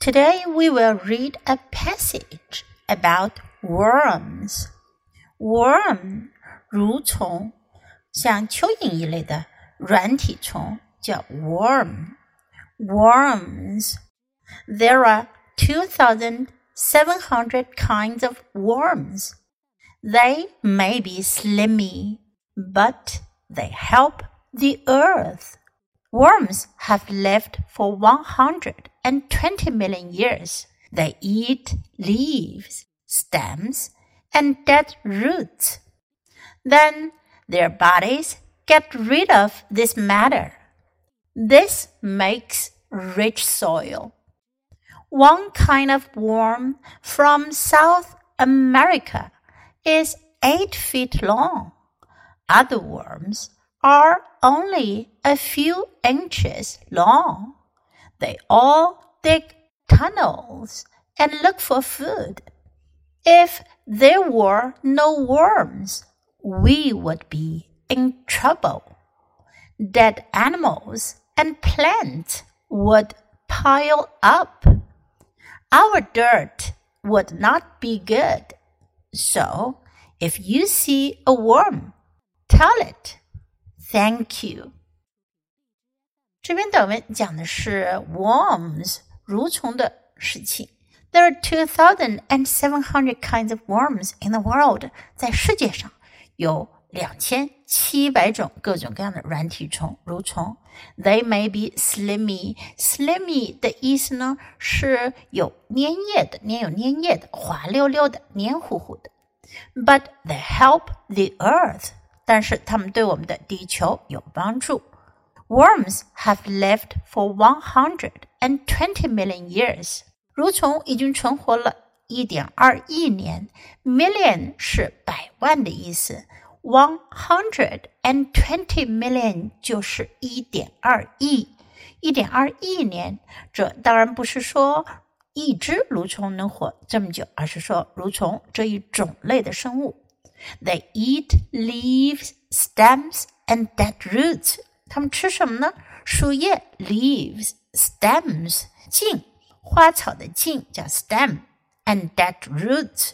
Today we will read a passage about worms. Worm, 蠕虫，像蚯蚓一类的软体虫叫 worm. Worms. There are 2,700 kinds of worms. They may be slimy, but they help the earth. Worms have lived for 120 million years. They eat leaves, stems, and dead roots. Then their bodies get rid of this matter. This makes rich soil. One kind of worm from South America is 8 feet long. Other worms are only a few inches long. They all dig tunnels and look for food. If there were no worms, we would be in trouble. Dead animals and plants would pile up. Our dirt would not be good. So, if you see a worm, tell it, thank you. 这篇短文讲的是 worms 蠕虫的事情。There are 2,700 kinds of worms in the world. 在世界上有2700种各种各样的软体虫蠕虫。They may be slimy. Slimy 的意思呢是有粘液的，粘有粘液的，滑溜溜的，黏糊糊的。But they help the earth. 但是它们对我们的地球有帮助。Worms have lived for 120 million years. 蠕虫已经存活了 1.2 亿年。Million 是百万的意思。120 million 就是1.2 亿。1.2 亿年，这当然不是说一只蠕虫能活这么久，而是说蠕虫这一种类的生物。They eat leaves, stems, and dead roots.他们吃什么呢？树叶 leaves, stems, 茎，花草的茎叫 stem, and dead roots,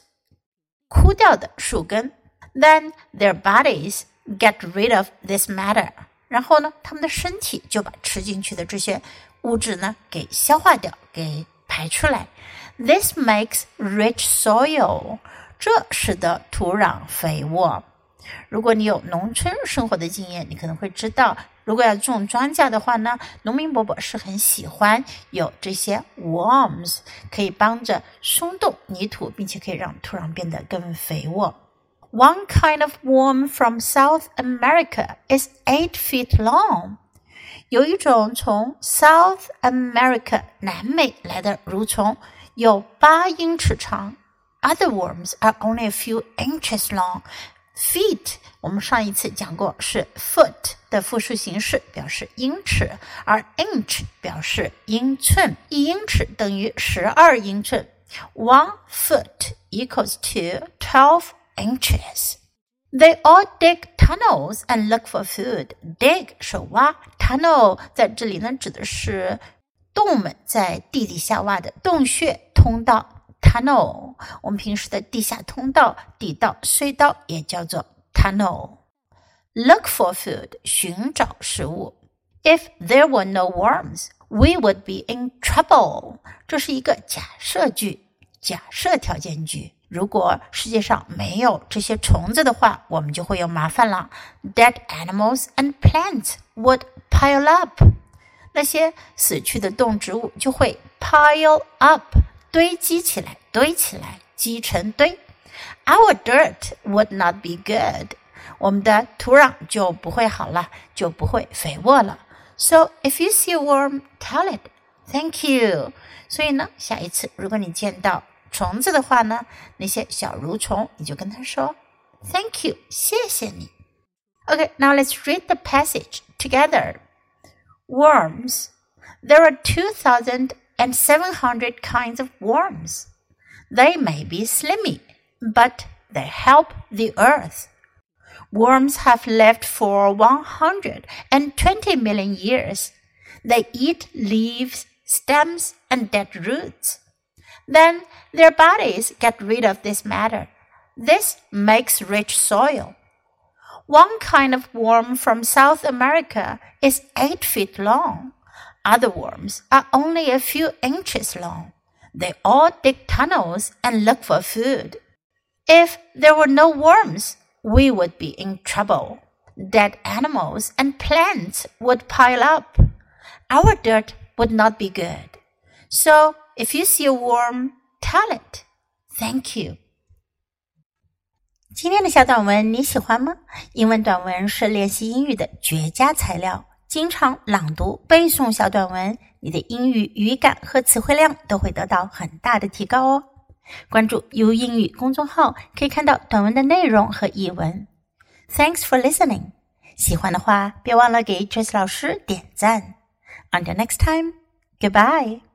枯掉的树根。Then their bodies get rid of this matter. 然后呢，他们的身体就把吃进去的这些物质呢给消化掉，给排出来。This makes rich soil. 这使得土壤肥沃。如果你有农村生活的经验，你可能会知道，如果要种庄稼的话呢，农民伯伯是很喜欢有这些 worms， 可以帮着松动泥土，并且可以让土壤变得更肥沃。One kind of worm from South America is 8 feet long. 有一种从 South America 南美来的蠕虫有8英尺长。Other worms are only a few inches long.Feet 我们上一次讲过是 foot 的复数形式，表示英尺，而 inch 表示英寸，1英尺等于12英寸。1 foot equals to 12 inches. They all dig tunnels and look for food. Dig 是挖， tunnel 在这里呢指的是动物们在地底下挖的洞穴通道。Tunnel 我们平时的地下通道、地道、隧道也叫做 tunnel. Look for food 寻找食物。If there were no worms, we would be in trouble. 这是一个假设句，假设条件句。如果世界上没有这些虫子的话，我们就会有麻烦了。Dead animals and plants would pile up. 那些死去的动植物就会 pile up.堆积起来，堆起来，积成堆。Our dirt would not be good. 我们的土壤就不会好了，就不会肥沃了。So if you see a worm, tell it, thank you. 所以呢，下一次如果你见到虫子的话呢，那些小蠕虫，你就跟它说 thank you, 谢谢你。Okay, now let's read the passage together. Worms. There are 2,700 kinds of worms. They may be slimy, but they help the earth. Worms have lived for 120 million years. They eat leaves, stems, and dead roots. Then their bodies get rid of this matter. This makes rich soil. One kind of worm from South America is 8 feet long. Other worms are only a few inches long. They all dig tunnels and look for food. If there were no worms, we would be in trouble. Dead animals and plants would pile up. Our dirt would not be good. So if you see a worm, tell it. Thank you.今天的小短文你喜欢吗？英文短文是练习英语的绝佳材料。经常朗读背诵小短文，你的英语语感和词汇量都会得到很大的提高哦。关注 U 英语公众号，可以看到短文的内容和译文。Thanks for listening. 喜欢的话，别忘了给 Trace 老师点赞。Until next time, goodbye.